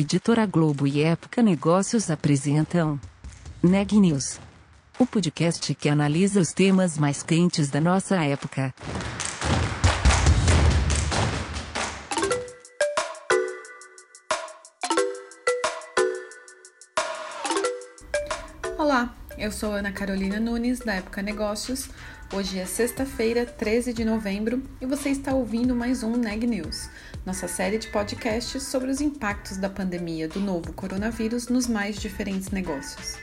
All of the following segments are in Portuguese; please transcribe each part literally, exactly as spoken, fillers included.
Editora Globo e Época Negócios apresentam Neg News, o podcast que analisa os temas mais quentes da nossa época. Olá, eu sou Ana Carolina Nunes, da Época Negócios. Hoje é sexta-feira, treze de novembro, e você está ouvindo mais um Neg News, nossa série de podcasts sobre os impactos da pandemia do novo coronavírus nos mais diferentes negócios.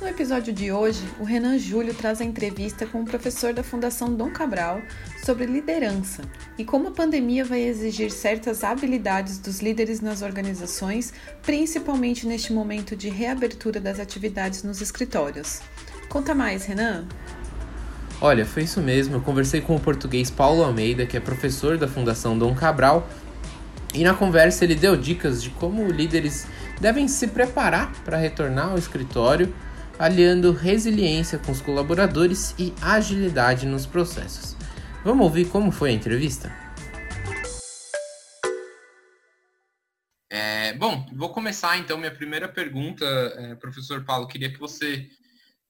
No episódio de hoje, o Renan Júlio traz a entrevista com o professor da Fundação Dom Cabral sobre liderança e como a pandemia vai exigir certas habilidades dos líderes nas organizações, principalmente neste momento de reabertura das atividades nos escritórios. Conta mais, Renan! Olha, foi isso mesmo, eu conversei com o português Paulo Almeida, que é professor da Fundação Dom Cabral, e na conversa ele deu dicas de como líderes devem se preparar para retornar ao escritório, aliando resiliência com os colaboradores e agilidade nos processos. Vamos ouvir como foi a entrevista? É, bom, vou começar então minha primeira pergunta, é, professor Paulo, queria que você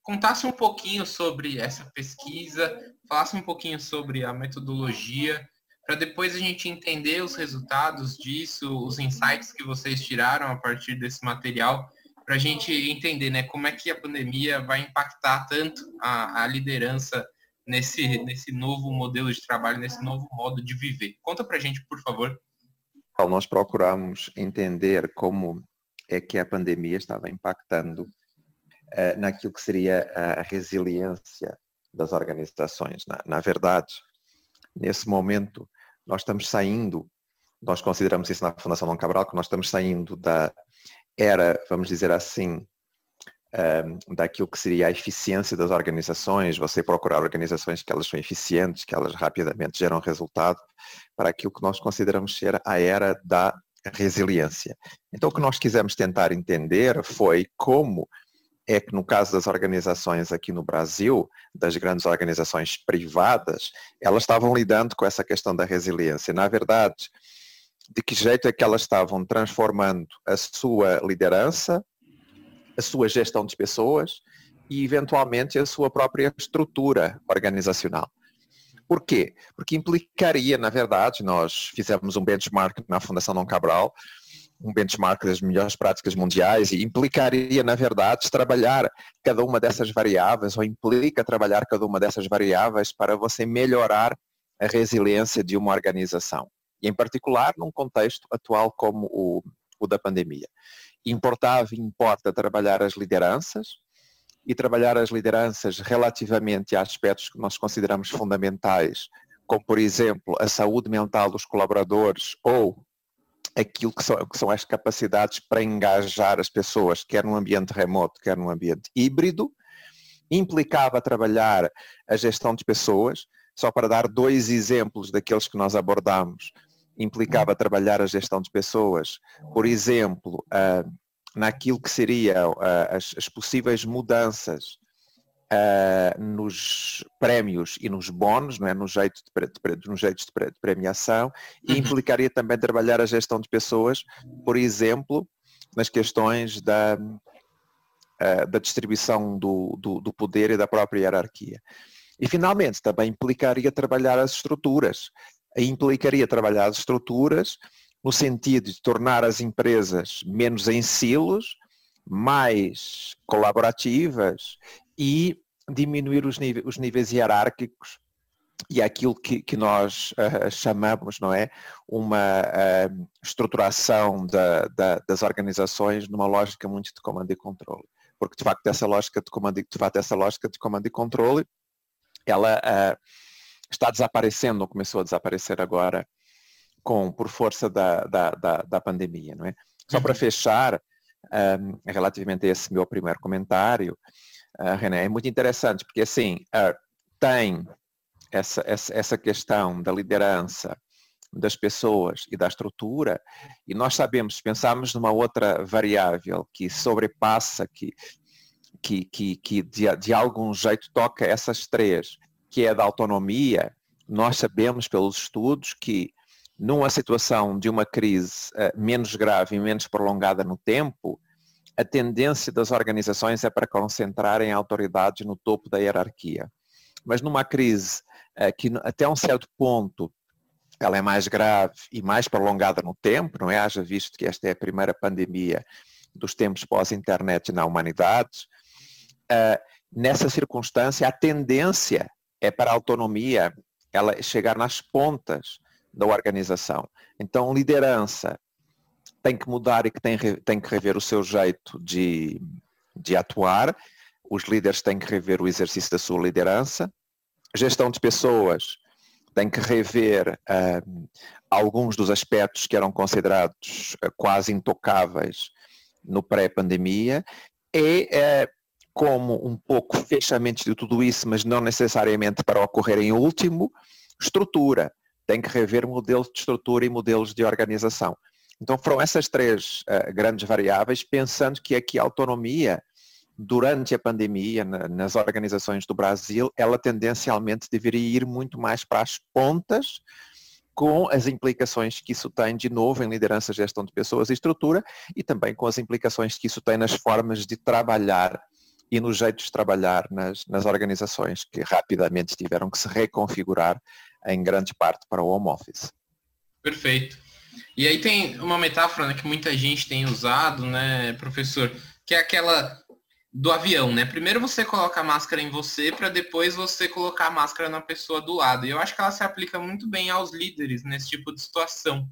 contasse um pouquinho sobre essa pesquisa, falasse um pouquinho sobre a metodologia, para depois a gente entender os resultados disso, os insights que vocês tiraram a partir desse material, para a gente entender, né, como é que a pandemia vai impactar tanto a, a liderança nesse, nesse novo modelo de trabalho, nesse novo modo de viver. Conta para a gente, por favor. Paulo, nós procuramos entender como é que a pandemia estava impactando naquilo que seria a resiliência das organizações. Na, na verdade, nesse momento, nós estamos saindo, nós consideramos isso na Fundação Dom Cabral, que nós estamos saindo da era, vamos dizer assim, um, daquilo que seria a eficiência das organizações, você procurar organizações que elas são eficientes, que elas rapidamente geram resultado, para aquilo que nós consideramos ser a era da resiliência. Então, o que nós quisemos tentar entender foi como é que no caso das organizações aqui no Brasil, das grandes organizações privadas, elas estavam lidando com essa questão da resiliência. Na verdade, de que jeito é que elas estavam transformando a sua liderança, a sua gestão de pessoas e, eventualmente, a sua própria estrutura organizacional. Por quê? Porque implicaria, na verdade, nós fizemos um benchmark na Fundação Dom Cabral, um benchmark das melhores práticas mundiais, e implicaria, na verdade, trabalhar cada uma dessas variáveis, ou implica trabalhar cada uma dessas variáveis para você melhorar a resiliência de uma organização. E, em particular, num contexto atual como o, o da pandemia. Importava e importa trabalhar as lideranças, e trabalhar as lideranças relativamente a aspectos que nós consideramos fundamentais, como, por exemplo, a saúde mental dos colaboradores, ou aquilo que são, que são as capacidades para engajar as pessoas, quer num ambiente remoto, quer num ambiente híbrido. Implicava trabalhar a gestão de pessoas, só para dar dois exemplos daqueles que nós abordamos. Implicava trabalhar a gestão de pessoas, por exemplo, uh, naquilo que seriam uh, as, as possíveis mudanças uh, nos prémios e nos bónus, não é? nos jeitos de, nos jeitos de premiação, e implicaria também trabalhar a gestão de pessoas, por exemplo, nas questões da, uh, da distribuição do, do, do poder e da própria hierarquia. E, finalmente, também implicaria trabalhar as estruturas, implicaria trabalhar as estruturas no sentido de tornar as empresas menos em silos, mais colaborativas e diminuir os níveis, os níveis hierárquicos e aquilo que, que nós uh, chamamos, não é, uma uh, estruturação da, da, das organizações numa lógica muito de comando e controle. Porque, de facto, essa lógica de comando, de facto, essa lógica de comando e controle, ela uh, está desaparecendo, ou começou a desaparecer agora, com, por força da, da, da, da pandemia, não é? Só para fechar, um, relativamente a esse meu primeiro comentário, uh, Renan, é muito interessante, porque assim, uh, tem essa, essa, essa questão da liderança, das pessoas e da estrutura, e nós sabemos, pensamos numa outra variável que sobrepassa, que, que, que, que de, de algum jeito toca essas três, que é da autonomia. Nós sabemos pelos estudos que numa situação de uma crise uh, menos grave e menos prolongada no tempo, a tendência das organizações é para concentrarem autoridades no topo da hierarquia. Mas numa crise uh, que até um certo ponto ela é mais grave e mais prolongada no tempo, não é? Haja visto que esta é a primeira pandemia dos tempos pós-internet na humanidade, uh, nessa circunstância a tendência é para a autonomia ela chegar nas pontas da organização. Então, liderança tem que mudar e que tem, tem que rever o seu jeito de, de atuar, os líderes têm que rever o exercício da sua liderança, gestão de pessoas tem que rever uh, alguns dos aspectos que eram considerados uh, quase intocáveis no pré-pandemia, e uh, como um pouco fechamento de tudo isso, mas não necessariamente para ocorrer em último, estrutura. Tem que rever modelos de estrutura e modelos de organização. Então foram essas três uh, grandes variáveis, pensando que aqui a autonomia, durante a pandemia, na, nas organizações do Brasil, ela tendencialmente deveria ir muito mais para as pontas, com as implicações que isso tem, de novo, em liderança, gestão de pessoas e estrutura, e também com as implicações que isso tem nas formas de trabalhar e nos jeitos de trabalhar nas, nas organizações, que rapidamente tiveram que se reconfigurar em grande parte para o home office. Perfeito. E aí tem uma metáfora, né, que muita gente tem usado, né, professor, que é aquela do avião, né? Primeiro você coloca a máscara em você, para depois você colocar a máscara na pessoa do lado. E eu acho que ela se aplica muito bem aos líderes nesse tipo de situação.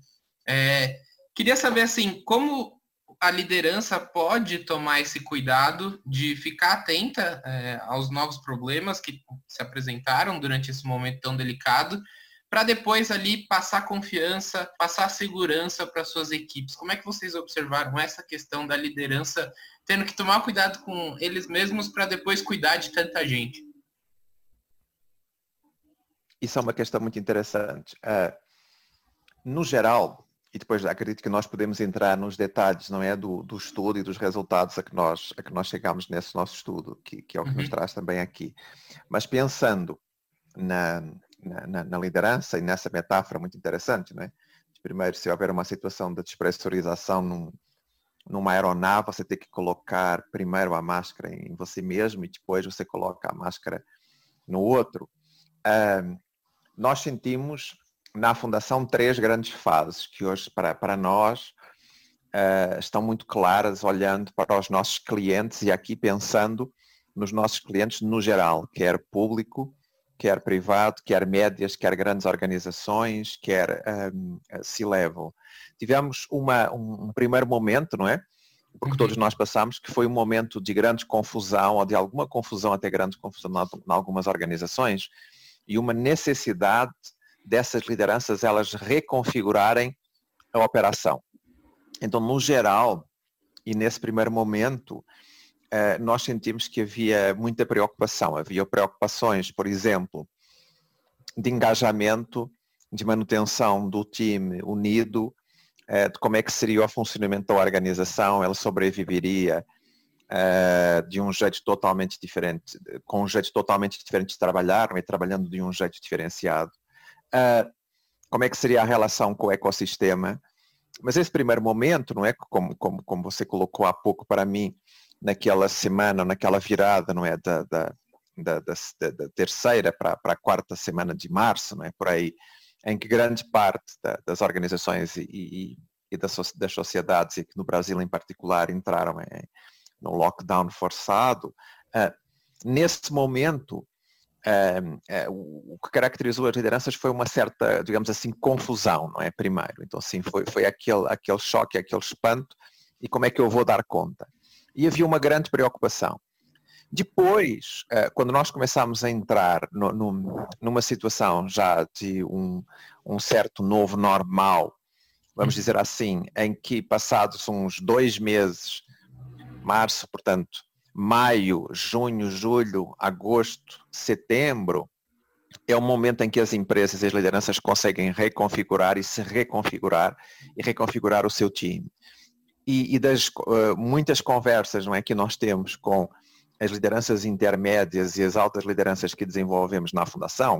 É, queria saber, assim, como a liderança pode tomar esse cuidado de ficar atenta é, aos novos problemas que se apresentaram durante esse momento tão delicado, para depois ali passar confiança, passar segurança para suas equipes. Como é que vocês observaram essa questão da liderança tendo que tomar cuidado com eles mesmos para depois cuidar de tanta gente? Isso é uma questão muito interessante. Uh, no geral, e depois acredito que nós podemos entrar nos detalhes, não é, do, do estudo e dos resultados a que nós, a que nós chegamos nesse nosso estudo, que, que é o que uhum. nos traz também aqui. Mas pensando na, na, na liderança e nessa metáfora muito interessante, não é? Primeiro, se houver uma situação de despressurização num, numa aeronave, você tem que colocar primeiro a máscara em você mesmo e depois você coloca a máscara no outro. Uh, nós sentimos na Fundação três grandes fases que hoje para, para nós uh, estão muito claras, olhando para os nossos clientes e aqui pensando nos nossos clientes no geral, quer público, quer privado, quer médias, quer grandes organizações, quer um, C-level. Tivemos uma, um, um primeiro momento, não é? Porque todos nós passamos, que foi um momento de grande confusão, ou de alguma confusão até grande confusão em algumas organizações, e uma necessidade dessas lideranças elas reconfigurarem a operação. Então, no geral, e nesse primeiro momento, nós sentimos que havia muita preocupação. Havia preocupações, por exemplo, de engajamento, de manutenção do time unido, de como é que seria o funcionamento da organização, ela sobreviveria de um jeito totalmente diferente, com um jeito totalmente diferente de trabalhar, trabalhando de um jeito diferenciado. Uh, como é que seria a relação com o ecossistema? Mas esse primeiro momento, não é, como, como, como você colocou há pouco para mim, naquela semana, naquela virada, não é, da, da, da, da, da terceira para, para a quarta semana de março, não é, por aí, em que grande parte da, das organizações e, e, e das, das sociedades, e no Brasil em particular, entraram em, no lockdown forçado, uh, nesse momento, Um, um, o que caracterizou as lideranças foi uma certa, digamos assim, confusão, não é? Primeiro, então sim, foi, foi aquele, aquele choque, aquele espanto, e como é que eu vou dar conta? E havia uma grande preocupação. Depois, uh, quando nós começámos a entrar no, no, numa situação já de um, um certo novo normal, vamos dizer assim, em que passados uns dois meses, março, portanto, maio, junho, julho, agosto, setembro, é o momento em que as empresas e as lideranças conseguem reconfigurar e se reconfigurar e reconfigurar o seu time. E, e das uh, muitas conversas, não é, que nós temos com as lideranças intermédias e as altas lideranças que desenvolvemos na Fundação,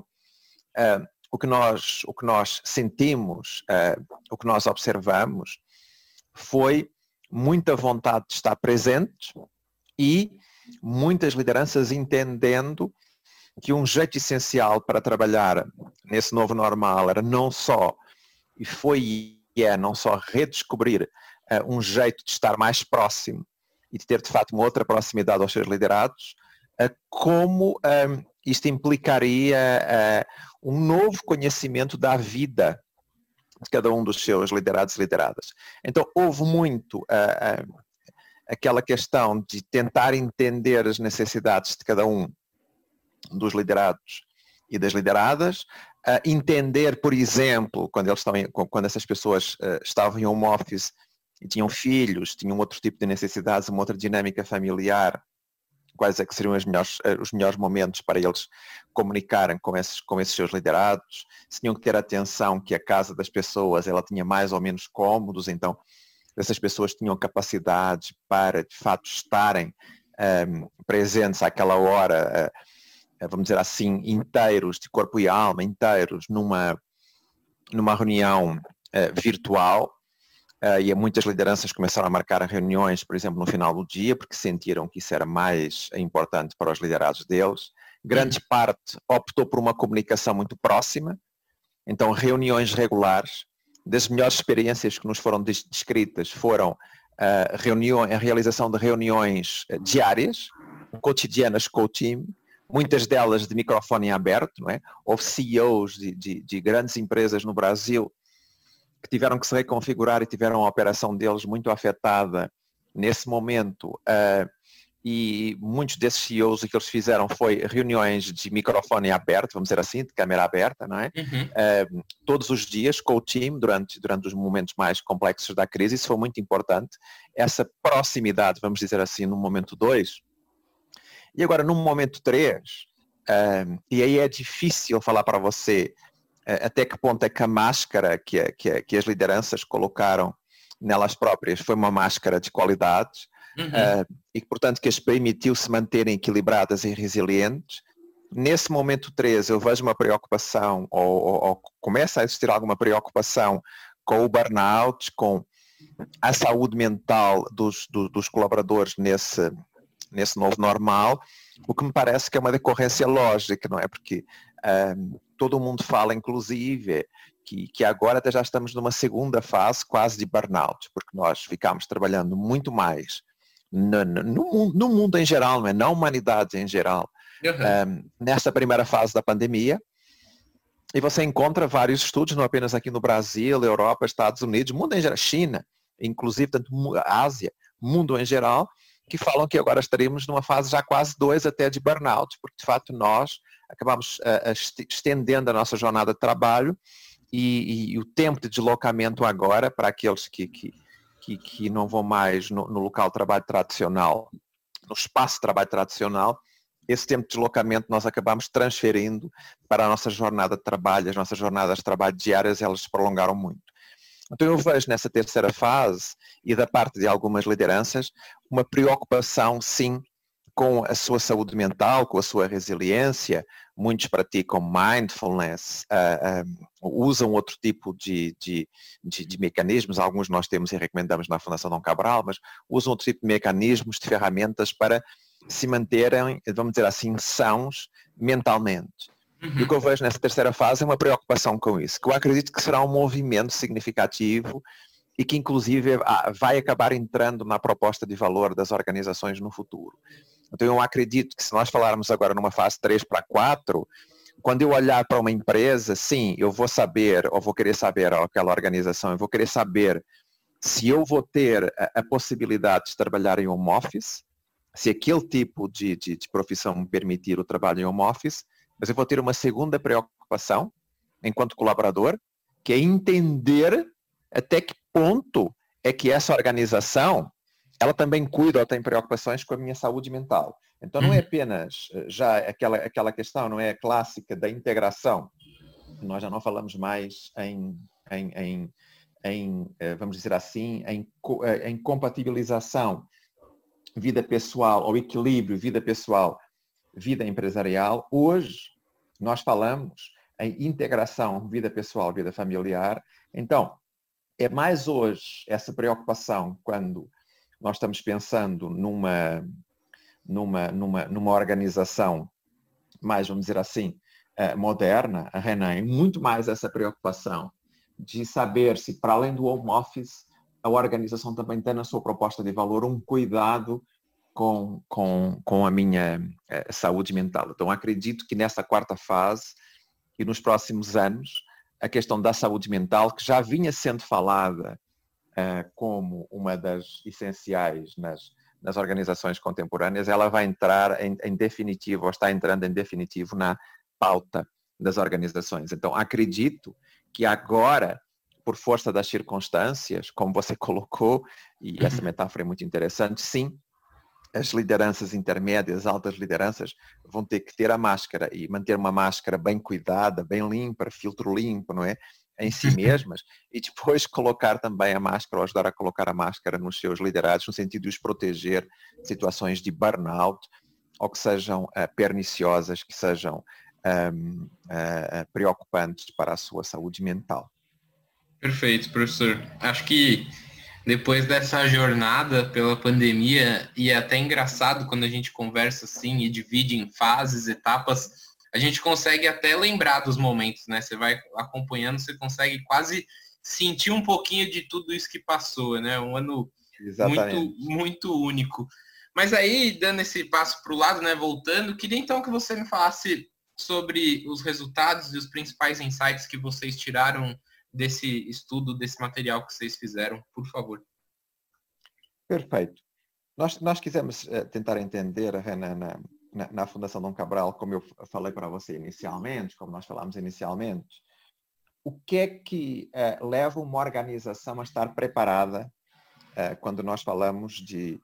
uh, o que nós, o que nós sentimos, uh, o que nós observamos foi muita vontade de estar presente e muitas lideranças entendendo que um jeito essencial para trabalhar nesse novo normal era não só, e foi e é, não só redescobrir uh, um jeito de estar mais próximo e de ter de facto uma outra proximidade aos seus liderados, uh, como uh, isto implicaria uh, um novo conhecimento da vida de cada um dos seus liderados e lideradas. Então houve muito uh, uh, aquela questão de tentar entender as necessidades de cada um dos liderados e das lideradas, uh, entender, por exemplo, quando, eles estão em, quando essas pessoas uh, estavam em home office e tinham filhos, tinham outro tipo de necessidades, uma outra dinâmica familiar, quais é que seriam as melhores, uh, os melhores momentos para eles comunicarem com esses, com esses seus liderados, se tinham que ter atenção que a casa das pessoas ela tinha mais ou menos cômodos, então essas pessoas tinham capacidade para, de fato, estarem um, presentes àquela hora, uh, vamos dizer assim, inteiros, de corpo e alma, inteiros, numa, numa reunião uh, virtual, uh, e muitas lideranças começaram a marcar reuniões, por exemplo, no final do dia, porque sentiram que isso era mais importante para os liderados deles. Grande Sim. parte optou por uma comunicação muito próxima, então reuniões regulares. Das melhores experiências que nos foram descritas foram uh, reuniões, a realização de reuniões diárias, cotidianas com o time, muitas delas de microfone em aberto, não é? Houve C E Os de, de, de grandes empresas no Brasil que tiveram que se reconfigurar e tiveram a operação deles muito afetada nesse momento. Uh, e muitos desses C E Os, o que eles fizeram foi reuniões de microfone em aberto, vamos dizer assim, de câmera aberta, não é? Uhum. Uh, todos os dias com o time durante, durante os momentos mais complexos da crise. Isso foi muito importante. Essa proximidade, vamos dizer assim, no momento dois. E agora, no momento três, um, e aí é difícil falar para você uh, até que ponto é que a máscara que, a, que, a, que as lideranças colocaram nelas próprias foi uma máscara de qualidade, uhum. uh, e, portanto, que as permitiu se manterem equilibradas e resilientes. Nesse momento três, eu vejo uma preocupação, ou, ou, ou começa a existir alguma preocupação com o burnout, com a saúde mental dos, do, dos colaboradores nesse... nesse novo normal, o que me parece que é uma decorrência lógica, não é? Porque um, todo mundo fala, inclusive, que, que agora até já estamos numa segunda fase quase de burnout, porque nós ficámos trabalhando muito mais no, no, no, mundo, no mundo em geral, não é? Na humanidade em geral, uhum. um, nesta primeira fase da pandemia, e você encontra vários estudos, não apenas aqui no Brasil, Europa, Estados Unidos, mundo em geral, China, inclusive, tanto Ásia, mundo em geral, que falam que agora estaremos numa fase já quase dois até de burnout, porque de fato nós acabamos uh, estendendo a nossa jornada de trabalho e, e, e o tempo de deslocamento agora para aqueles que, que, que, que não vão mais no, no local de trabalho tradicional, no espaço de trabalho tradicional, esse tempo de deslocamento nós acabamos transferindo para a nossa jornada de trabalho, as nossas jornadas de trabalho diárias, elas se prolongaram muito. Então eu vejo nessa terceira fase, e da parte de algumas lideranças, uma preocupação, sim, com a sua saúde mental, com a sua resiliência. Muitos praticam mindfulness, uh, um, usam outro tipo de, de, de, de mecanismos, alguns nós temos e recomendamos na Fundação Dom Cabral, mas usam outro tipo de mecanismos, de ferramentas para se manterem, vamos dizer assim, sãos mentalmente. E o que eu vejo nessa terceira fase é uma preocupação com isso, que eu acredito que será um movimento significativo e que inclusive vai acabar entrando na proposta de valor das organizações no futuro. Então eu acredito que se nós falarmos agora numa fase três para quatro, quando eu olhar para uma empresa, sim, eu vou saber, ou vou querer saber, ou aquela organização, eu vou querer saber se eu vou ter a, a possibilidade de trabalhar em home office, se aquele tipo de, de, de profissão me permitir o trabalho em home office. Mas eu vou ter uma segunda preocupação, enquanto colaborador, que é entender até que ponto é que essa organização, ela também cuida ou tem preocupações com a minha saúde mental. Então não é apenas já aquela, aquela questão, não é clássica da integração. Nós já não falamos mais em, em, em, em vamos dizer assim, em, em compatibilização, vida pessoal ou equilíbrio, vida pessoal, vida empresarial. Hoje nós falamos em integração vida pessoal, vida familiar. Então, é mais hoje essa preocupação quando nós estamos pensando numa, numa, numa, numa organização mais, vamos dizer assim, moderna, a Renan, é muito mais essa preocupação de saber se, para além do home office, a organização também tem na sua proposta de valor um cuidado com, com, com a minha saúde mental. Então, acredito que nessa quarta fase e nos próximos anos, a questão da saúde mental, que já vinha sendo falada uh, como uma das essenciais nas, nas organizações contemporâneas, ela vai entrar em, em definitivo, ou está entrando em definitivo na pauta das organizações. Então, acredito que agora, por força das circunstâncias, como você colocou, e essa metáfora é muito interessante, sim, as lideranças intermédias, altas lideranças, vão ter que ter a máscara e manter uma máscara bem cuidada, bem limpa, filtro limpo, não é? Em si mesmas, e depois colocar também a máscara, ou ajudar a colocar a máscara nos seus liderados, no sentido de os proteger de situações de burnout, ou que sejam uh, perniciosas, que sejam um, uh, preocupantes para a sua saúde mental. Perfeito, professor. Acho que depois dessa jornada pela pandemia, e é até engraçado quando a gente conversa assim e divide em fases, etapas, a gente consegue até lembrar dos momentos, né? Você vai acompanhando, você consegue quase sentir um pouquinho de tudo isso que passou, né? Um ano muito, muito único. Mas aí, dando esse passo para o lado, né? Voltando, queria então que você me falasse sobre os resultados e os principais insights que vocês tiraram desse estudo, desse material que vocês fizeram, por favor. Perfeito. Nós, nós quisemos tentar entender, Renan, na, na, na Fundação Dom Cabral, como eu falei para você inicialmente, como nós falámos inicialmente, o que é que uh, leva uma organização a estar preparada uh, quando nós falamos de,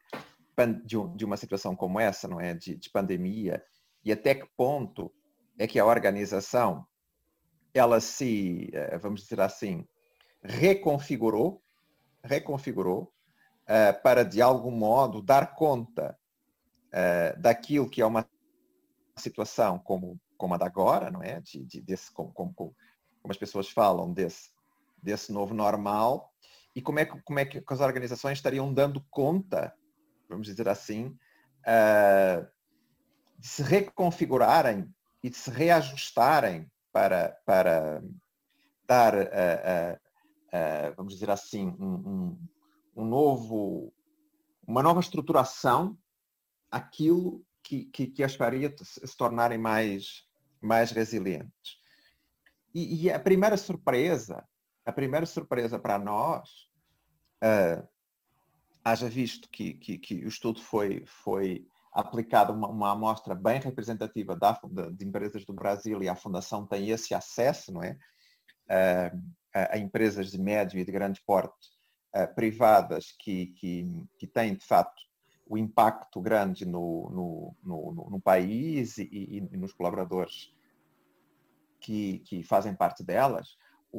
de, de uma situação como essa, não é? De, de pandemia, e até que ponto é que a organização ela se, vamos dizer assim, reconfigurou, reconfigurou uh, para, de algum modo, dar conta uh, daquilo que é uma situação como, como a da agora, não é? De, de, desse, como, como, como as pessoas falam, desse, desse novo normal, e como é, que, como é que as organizações estariam dando conta, vamos dizer assim, uh, de se reconfigurarem e de se reajustarem Para, para dar, uh, uh, uh, vamos dizer assim, um, um, um novo, uma nova estruturação àquilo que, que, que as faria se tornarem mais, mais resilientes. E, e a primeira surpresa, a primeira surpresa para nós, uh, haja visto que, que, que o estudo foi... foi aplicado uma, uma amostra bem representativa da, de empresas do Brasil, e a Fundação tem esse acesso, não é? Uh, a, a empresas de médio e de grande porte uh, privadas que, que, que têm, de facto, o impacto grande no, no, no, no país e, e, e nos colaboradores que, que fazem parte delas.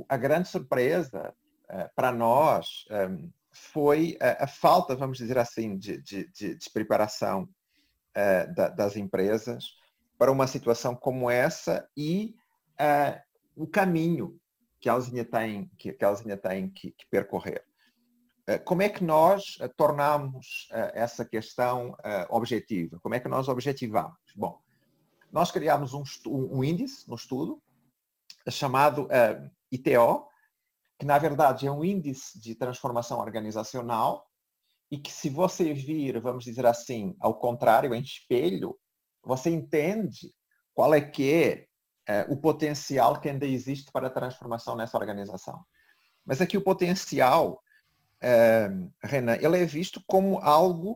A grande surpresa uh, para nós um, foi a, a falta, vamos dizer assim, de, de, de, de preparação das empresas para uma situação como essa, e uh, o caminho que elas ainda têm que, que, elas ainda têm que, que percorrer. Uh, como é que nós uh, tornamos uh, essa questão uh, objetiva? Como é que nós objetivamos? Bom, nós criámos um, um índice no estudo chamado uh, I T O, que na verdade é um índice de transformação organizacional, e que, se você vir, vamos dizer assim, ao contrário, em espelho, você entende qual é que é uh, o potencial que ainda existe para a transformação nessa organização. Mas aqui o potencial, uh, Renan, ele é visto como algo,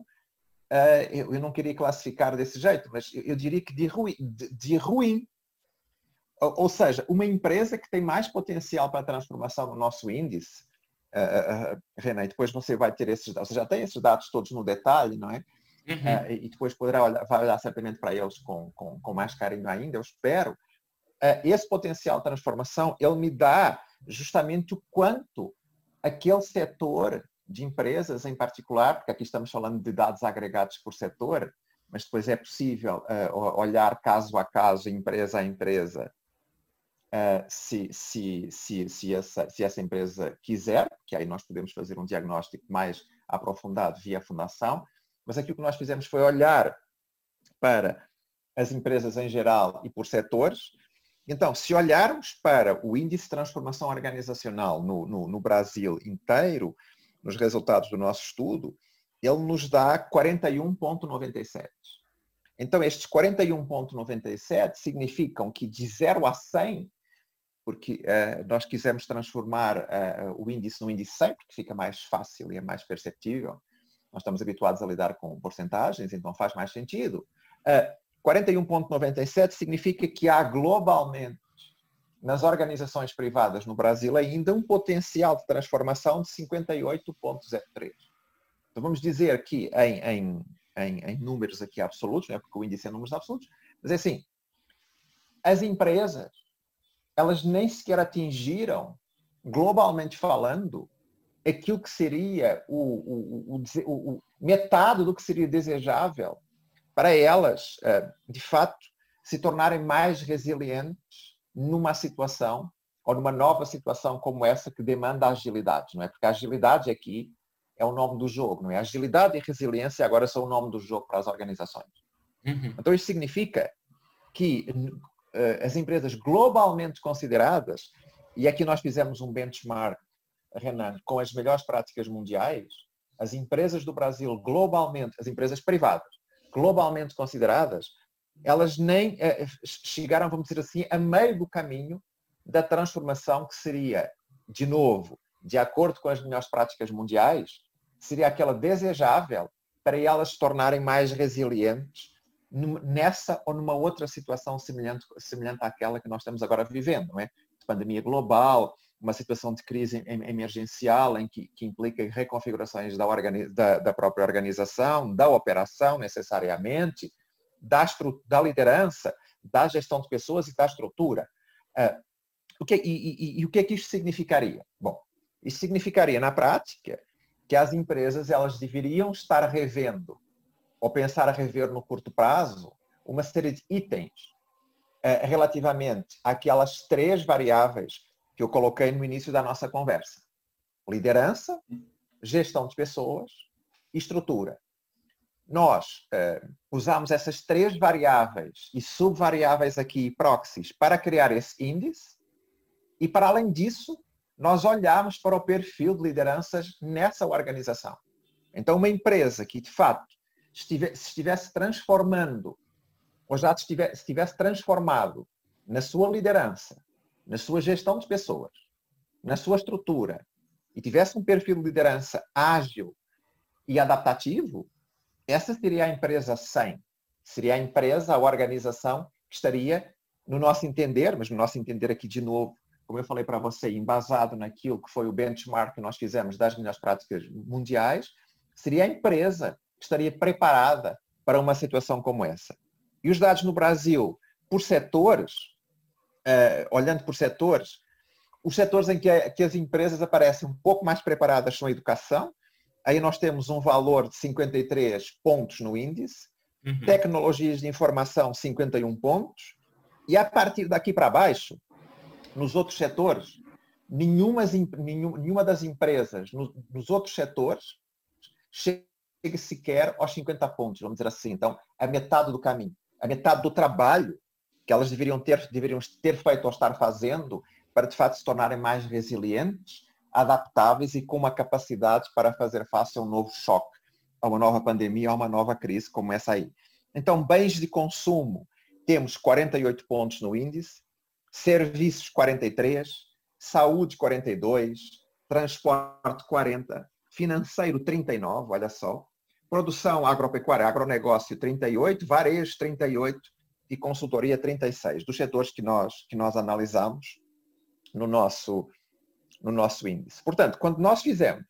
uh, eu, eu não queria classificar desse jeito, mas eu, eu diria que de, ruim, de, de ruim. Ou, ou seja, uma empresa que tem mais potencial para a transformação no nosso índice, Uh, uh, Renan, e depois você vai ter esses dados, você já tem esses dados todos no detalhe, não é? Uhum. Uh, e depois poderá olhar, vai olhar certamente para eles com, com, com mais carinho ainda, eu espero. Uh, esse potencial de transformação, ele me dá justamente o quanto aquele setor de empresas em particular, porque aqui estamos falando de dados agregados por setor, mas depois é possível uh, olhar caso a caso, empresa a empresa, uh, se, se, se, se, essa, se essa empresa quiser, que aí nós podemos fazer um diagnóstico mais aprofundado via fundação, mas aqui o que nós fizemos foi olhar para as empresas em geral e por setores. Então, se olharmos para o índice de transformação organizacional no, no, no Brasil inteiro, nos resultados do nosso estudo, ele nos dá quarenta e um vírgula noventa e sete. Então, estes quarenta e um vírgula noventa e sete significam que de zero a cem, porque uh, nós quisemos transformar uh, o índice no índice cem, porque fica mais fácil e é mais perceptível. Nós estamos habituados a lidar com porcentagens, então faz mais sentido. Uh, quarenta e um vírgula noventa e sete significa que há globalmente, nas organizações privadas no Brasil ainda, um potencial de transformação de cinquenta e oito vírgula zero três. Então vamos dizer que em, em, em, em números aqui absolutos, não é porque o índice é números absolutos, mas é assim, as empresas, elas nem sequer atingiram, globalmente falando, aquilo que seria o, o, o, o, o metade do que seria desejável para elas, de fato, se tornarem mais resilientes numa situação ou numa nova situação como essa que demanda agilidade, não é? Porque a agilidade aqui é o nome do jogo, não é? Agilidade e resiliência agora são o nome do jogo para as organizações. Uhum. Então, isso significa que as empresas globalmente consideradas, e aqui nós fizemos um benchmark, Renan, com as melhores práticas mundiais, as empresas do Brasil globalmente, as empresas privadas, globalmente consideradas, elas nem chegaram, vamos dizer assim, a meio do caminho da transformação que seria, de novo, de acordo com as melhores práticas mundiais, seria aquela desejável para elas se tornarem mais resilientes nessa ou numa outra situação semelhante, semelhante àquela que nós estamos agora vivendo, não é? De pandemia global, uma situação de crise emergencial em que, que implica reconfigurações da, organi- da, da própria organização, da operação necessariamente, da, estru- da liderança, da gestão de pessoas e da estrutura. Uh, o que, e, e, e o que é que isto significaria? Bom, isso significaria, na prática, que as empresas elas deveriam estar revendo, ou pensar a rever no curto prazo, uma série de itens uh, relativamente àquelas três variáveis que eu coloquei no início da nossa conversa. Liderança, gestão de pessoas e estrutura. Nós uh, usamos essas três variáveis e subvariáveis aqui, proxies, para criar esse índice e, para além disso, nós olhamos para o perfil de lideranças nessa organização. Então, uma empresa que, de fato, estive, se estivesse transformando, ou já estivesse, estivesse transformado na sua liderança, na sua gestão de pessoas, na sua estrutura, e tivesse um perfil de liderança ágil e adaptativo, essa seria a empresa cem. Seria a empresa, a organização que estaria, no nosso entender, mas no nosso entender aqui de novo, como eu falei para você, embasado naquilo que foi o benchmark que nós fizemos das melhores práticas mundiais, seria a empresa que estaria preparada para uma situação como essa. E os dados no Brasil, por setores, Uh, olhando por setores, os setores em que, a, que as empresas aparecem um pouco mais preparadas são a educação, aí nós temos um valor de cinquenta e três pontos no índice, uhum. Tecnologias de informação cinquenta e um pontos, e a partir daqui para baixo, nos outros setores, nenhuma, nenhuma das empresas no, nos outros setores chega sequer aos cinquenta pontos, vamos dizer assim, então a metade do caminho, a metade do trabalho que elas deveriam ter, deveriam ter feito ou estar fazendo para, de fato, se tornarem mais resilientes, adaptáveis e com uma capacidade para fazer face a um novo choque, a uma nova pandemia, a uma nova crise como essa aí. Então, bens de consumo, temos quarenta e oito pontos no índice, serviços quarenta e três, saúde quarenta e dois, transporte quarenta, financeiro trinta e nove, olha só, produção agropecuária, agronegócio trinta e oito, varejo trinta e oito, e consultoria trinta e seis, dos setores que nós, que nós analisamos no nosso, no nosso índice. Portanto, quando nós fizemos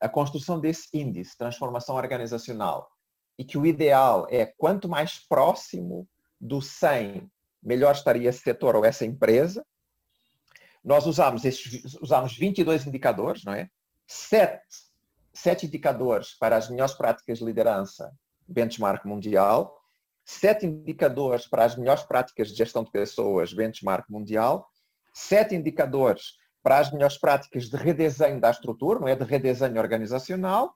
a construção desse índice, transformação organizacional, e que o ideal é quanto mais próximo do cem, melhor estaria esse setor ou essa empresa, nós usamos, esses, usamos vinte e dois indicadores, não é? Sete, sete indicadores para as melhores práticas de liderança, benchmark mundial, sete indicadores para as melhores práticas de gestão de pessoas, benchmark mundial, sete indicadores para as melhores práticas de redesenho da estrutura, não é? De redesenho organizacional,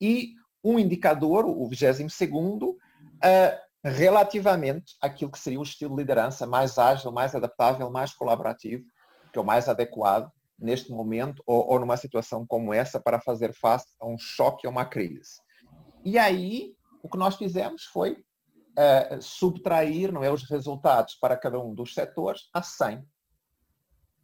e um indicador, o vigésimo segundo, uh, relativamente àquilo que seria o estilo de liderança mais ágil, mais adaptável, mais colaborativo, que é o mais adequado neste momento ou, ou numa situação como essa para fazer face a um choque ou uma crise. E aí, o que nós fizemos foi uh, subtrair, não é, os resultados para cada um dos setores a cem.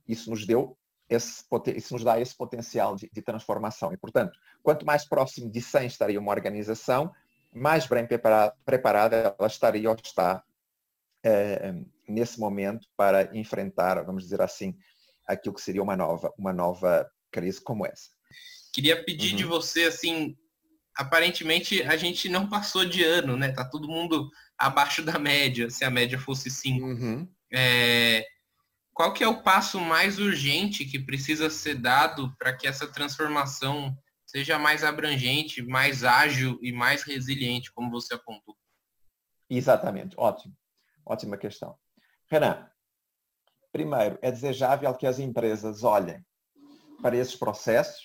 Isso nos deu esse, isso nos dá esse potencial de, de transformação. E, portanto, quanto mais próximo de cem estaria uma organização, mais bem preparada ela estaria ou está uh, nesse momento para enfrentar, vamos dizer assim, aquilo que seria uma nova, uma nova crise como essa. Queria pedir uhum. de você, assim, aparentemente a gente não passou de ano, né? Tá todo mundo abaixo da média, se a média fosse cinco. Uhum. É... Qual que é o passo mais urgente que precisa ser dado para que essa transformação seja mais abrangente, mais ágil e mais resiliente, como você apontou? Exatamente, ótimo. Ótima questão. Renan, primeiro, é desejável que as empresas olhem para esses processos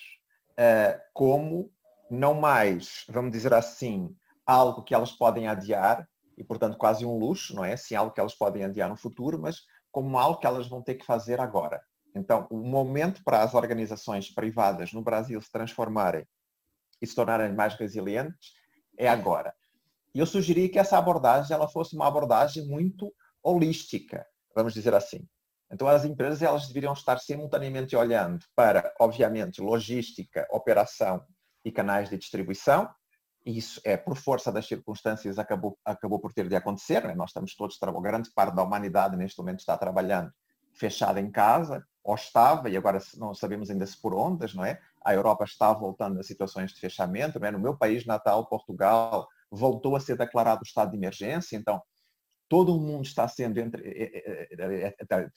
uh, como não mais, vamos dizer assim, algo que elas podem adiar, e portanto quase um luxo, não é? Sim, algo que elas podem adiar no futuro, mas como algo que elas vão ter que fazer agora. Então, o momento para as organizações privadas no Brasil se transformarem e se tornarem mais resilientes é agora. E eu sugeri que essa abordagem ela fosse uma abordagem muito holística, vamos dizer assim. Então, as empresas elas deveriam estar simultaneamente olhando para, obviamente, logística, operação e canais de distribuição. Isso é, por força das circunstâncias, acabou, acabou por ter de acontecer, né? Nós estamos todos trabalhando, grande parte da humanidade neste momento está trabalhando fechada em casa, ou estava, e agora não sabemos ainda se por ondas, não é? A Europa está voltando a situações de fechamento, não é? No meu país natal, Portugal, voltou a ser declarado estado de emergência, então todo o mundo está sendo, entre,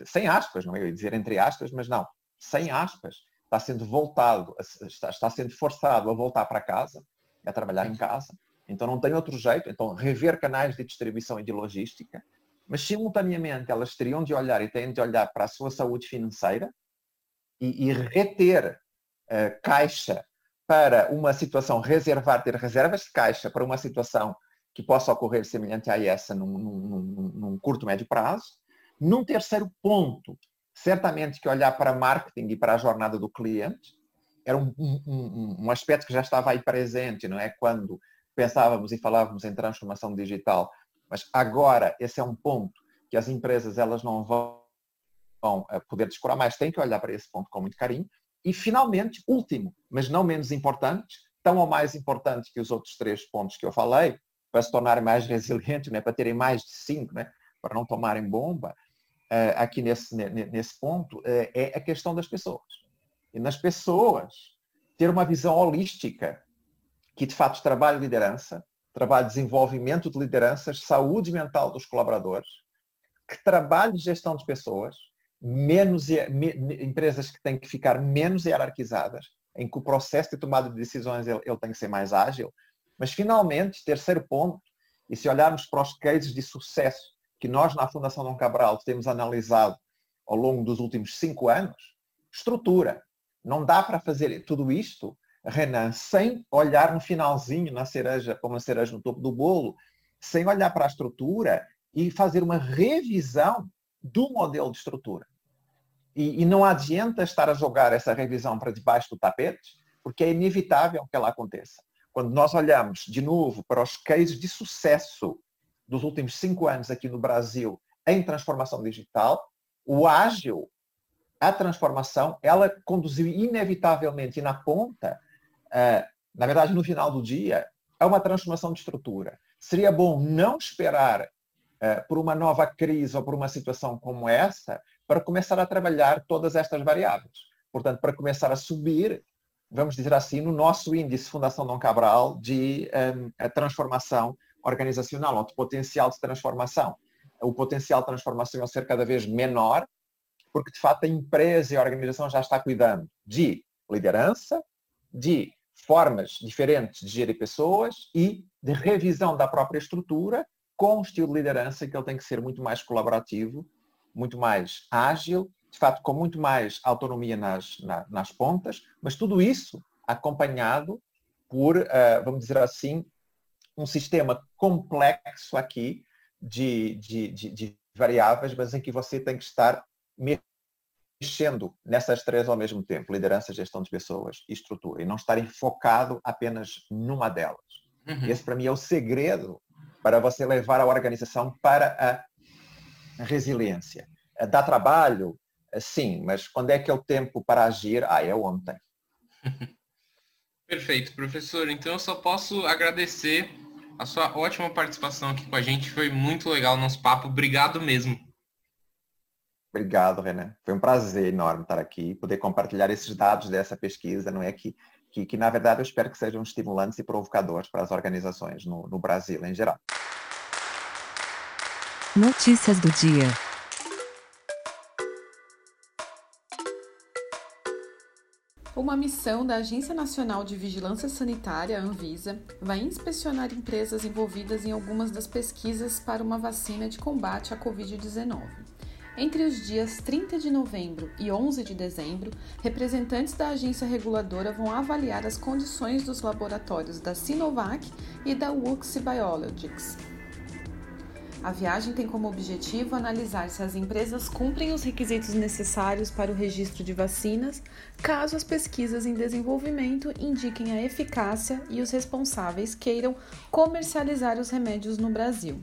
sem aspas, não é? Eu ia dizer entre aspas, mas não, sem aspas, está sendo voltado, está, está sendo forçado a voltar para casa, a trabalhar em casa, então não tem outro jeito, então rever canais de distribuição e de logística, mas simultaneamente elas teriam de olhar e têm de olhar para a sua saúde financeira e, e reter uh, caixa para uma situação, reservar, ter reservas de caixa para uma situação que possa ocorrer semelhante a essa num, num, num curto, médio prazo. Num terceiro ponto, certamente que olhar para marketing e para a jornada do cliente. Era um, um, um aspecto que já estava aí presente, não é? Quando pensávamos e falávamos em transformação digital. Mas agora, esse é um ponto que as empresas elas não vão poder descurar, mas têm que olhar para esse ponto com muito carinho. E, finalmente, último, mas não menos importante, tão ou mais importante que os outros três pontos que eu falei, para se tornarem mais resilientes, não é? Para terem mais de cinco, não é? Para não tomarem bomba, aqui nesse, nesse ponto, é a questão das pessoas. E nas pessoas, ter uma visão holística, que de fato trabalha liderança, trabalha desenvolvimento de lideranças, saúde mental dos colaboradores, que trabalhe gestão de pessoas, menos me, empresas que têm que ficar menos hierarquizadas, em que o processo de tomada de decisões ele, ele tem que ser mais ágil. Mas, finalmente, terceiro ponto, e se olharmos para os cases de sucesso que nós, na Fundação Dom Cabral, temos analisado ao longo dos últimos cinco anos, estrutura. Não dá para fazer tudo isto, Renan, sem olhar no finalzinho, na cereja, como a cereja no topo do bolo, sem olhar para a estrutura e fazer uma revisão do modelo de estrutura. E, e não adianta estar a jogar essa revisão para debaixo do tapete, porque é inevitável que ela aconteça. Quando nós olhamos de novo para os cases de sucesso dos últimos cinco anos aqui no Brasil em transformação digital, o ágil, a transformação, ela conduziu inevitavelmente na ponta, na verdade no final do dia, a uma transformação de estrutura. Seria bom não esperar por uma nova crise ou por uma situação como essa para começar a trabalhar todas estas variáveis. Portanto, para começar a subir, vamos dizer assim, no nosso índice Fundação Dom Cabral de um, transformação organizacional, ou de potencial de transformação. O potencial de transformação é ser cada vez menor, porque, de fato, a empresa e a organização já está cuidando de liderança, de formas diferentes de gerir pessoas e de revisão da própria estrutura com o estilo de liderança que ele tem que ser muito mais colaborativo, muito mais ágil, de facto com muito mais autonomia nas, na, nas pontas, mas tudo isso acompanhado por, uh, vamos dizer assim, um sistema complexo aqui de, de, de, de variáveis, mas em que você tem que estar mexendo nessas três ao mesmo tempo, liderança, gestão de pessoas e estrutura, e não estarem focado apenas numa delas. Uhum. Esse, para mim, é o segredo para você levar a organização para a resiliência. Dá trabalho? Sim, mas quando é que é o tempo para agir? Ah, é ontem. Perfeito, professor. Então, eu só posso agradecer a sua ótima participação aqui com a gente. Foi muito legal o nosso papo. Obrigado mesmo. Obrigado, Renan. Foi um prazer enorme estar aqui, poder compartilhar esses dados dessa pesquisa, não é que, que, que na verdade, eu espero que sejam estimulantes e provocadores para as organizações no, no Brasil em geral. Notícias do dia. Uma missão da Agência Nacional de Vigilância Sanitária, Anvisa, vai inspecionar empresas envolvidas em algumas das pesquisas para uma vacina de combate à covid dezenove. Entre os dias trinta de novembro e onze de dezembro, representantes da agência reguladora vão avaliar as condições dos laboratórios da Sinovac e da WuXi Biologics. A viagem tem como objetivo analisar se as empresas cumprem os requisitos necessários para o registro de vacinas, caso as pesquisas em desenvolvimento indiquem a eficácia e os responsáveis queiram comercializar os remédios no Brasil.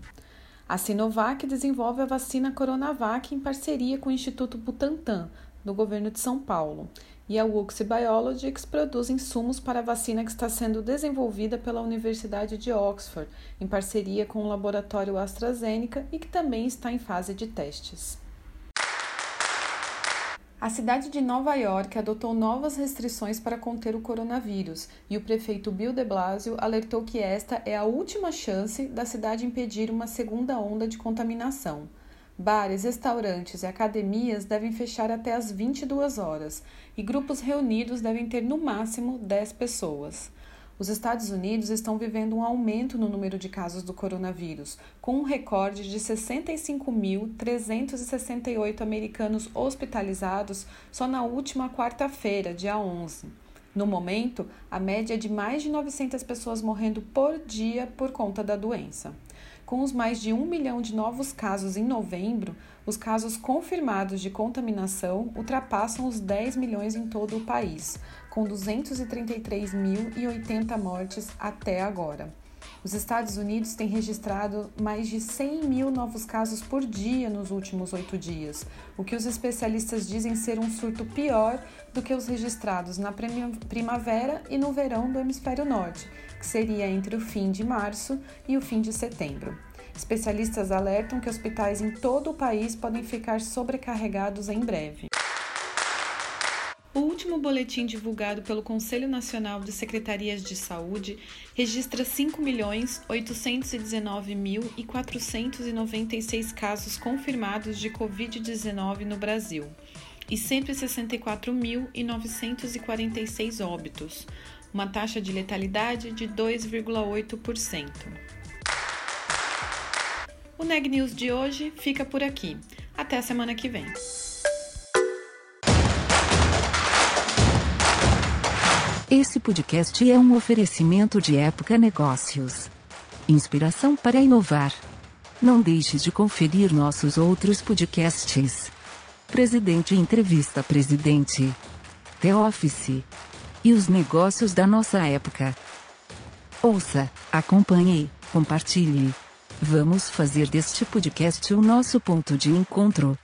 A Sinovac desenvolve a vacina Coronavac em parceria com o Instituto Butantan, do governo de São Paulo, e a WuXi Biologics produz insumos para a vacina que está sendo desenvolvida pela Universidade de Oxford, em parceria com o laboratório AstraZeneca e que também está em fase de testes. A cidade de Nova York adotou novas restrições para conter o coronavírus e o prefeito Bill de Blasio alertou que esta é a última chance da cidade impedir uma segunda onda de contaminação. Bares, restaurantes e academias devem fechar até às vinte e duas horas e grupos reunidos devem ter no máximo dez pessoas. Os Estados Unidos estão vivendo um aumento no número de casos do coronavírus, com um recorde de sessenta e cinco mil trezentos e sessenta e oito americanos hospitalizados só na última quarta-feira, dia onze. No momento, a média é de mais de novecentas pessoas morrendo por dia por conta da doença. Com os mais de um milhão de novos casos em novembro, os casos confirmados de contaminação ultrapassam os dez milhões em todo o país, com duzentas e trinta e três mil e oitenta mortes até agora. Os Estados Unidos têm registrado mais de cem mil novos casos por dia nos últimos oito dias, o que os especialistas dizem ser um surto pior do que os registrados na primavera e no verão do hemisfério norte, que seria entre o fim de março e o fim de setembro. Especialistas alertam que hospitais em todo o país podem ficar sobrecarregados em breve. O último boletim divulgado pelo Conselho Nacional de Secretarias de Saúde registra cinco milhões oitocentos e dezenove mil quatrocentos e noventa e seis casos confirmados de covid dezenove no Brasil e cento e sessenta e quatro mil novecentos e quarenta e seis óbitos, uma taxa de letalidade de dois vírgula oito por cento. O Neg News de hoje fica por aqui. Até a semana que vem. Esse podcast é um oferecimento de Época Negócios. Inspiração para inovar. Não deixe de conferir nossos outros podcasts. Presidente Entrevista Presidente. The Office. E os negócios da nossa época. Ouça, acompanhe, compartilhe. Vamos fazer deste podcast o nosso ponto de encontro.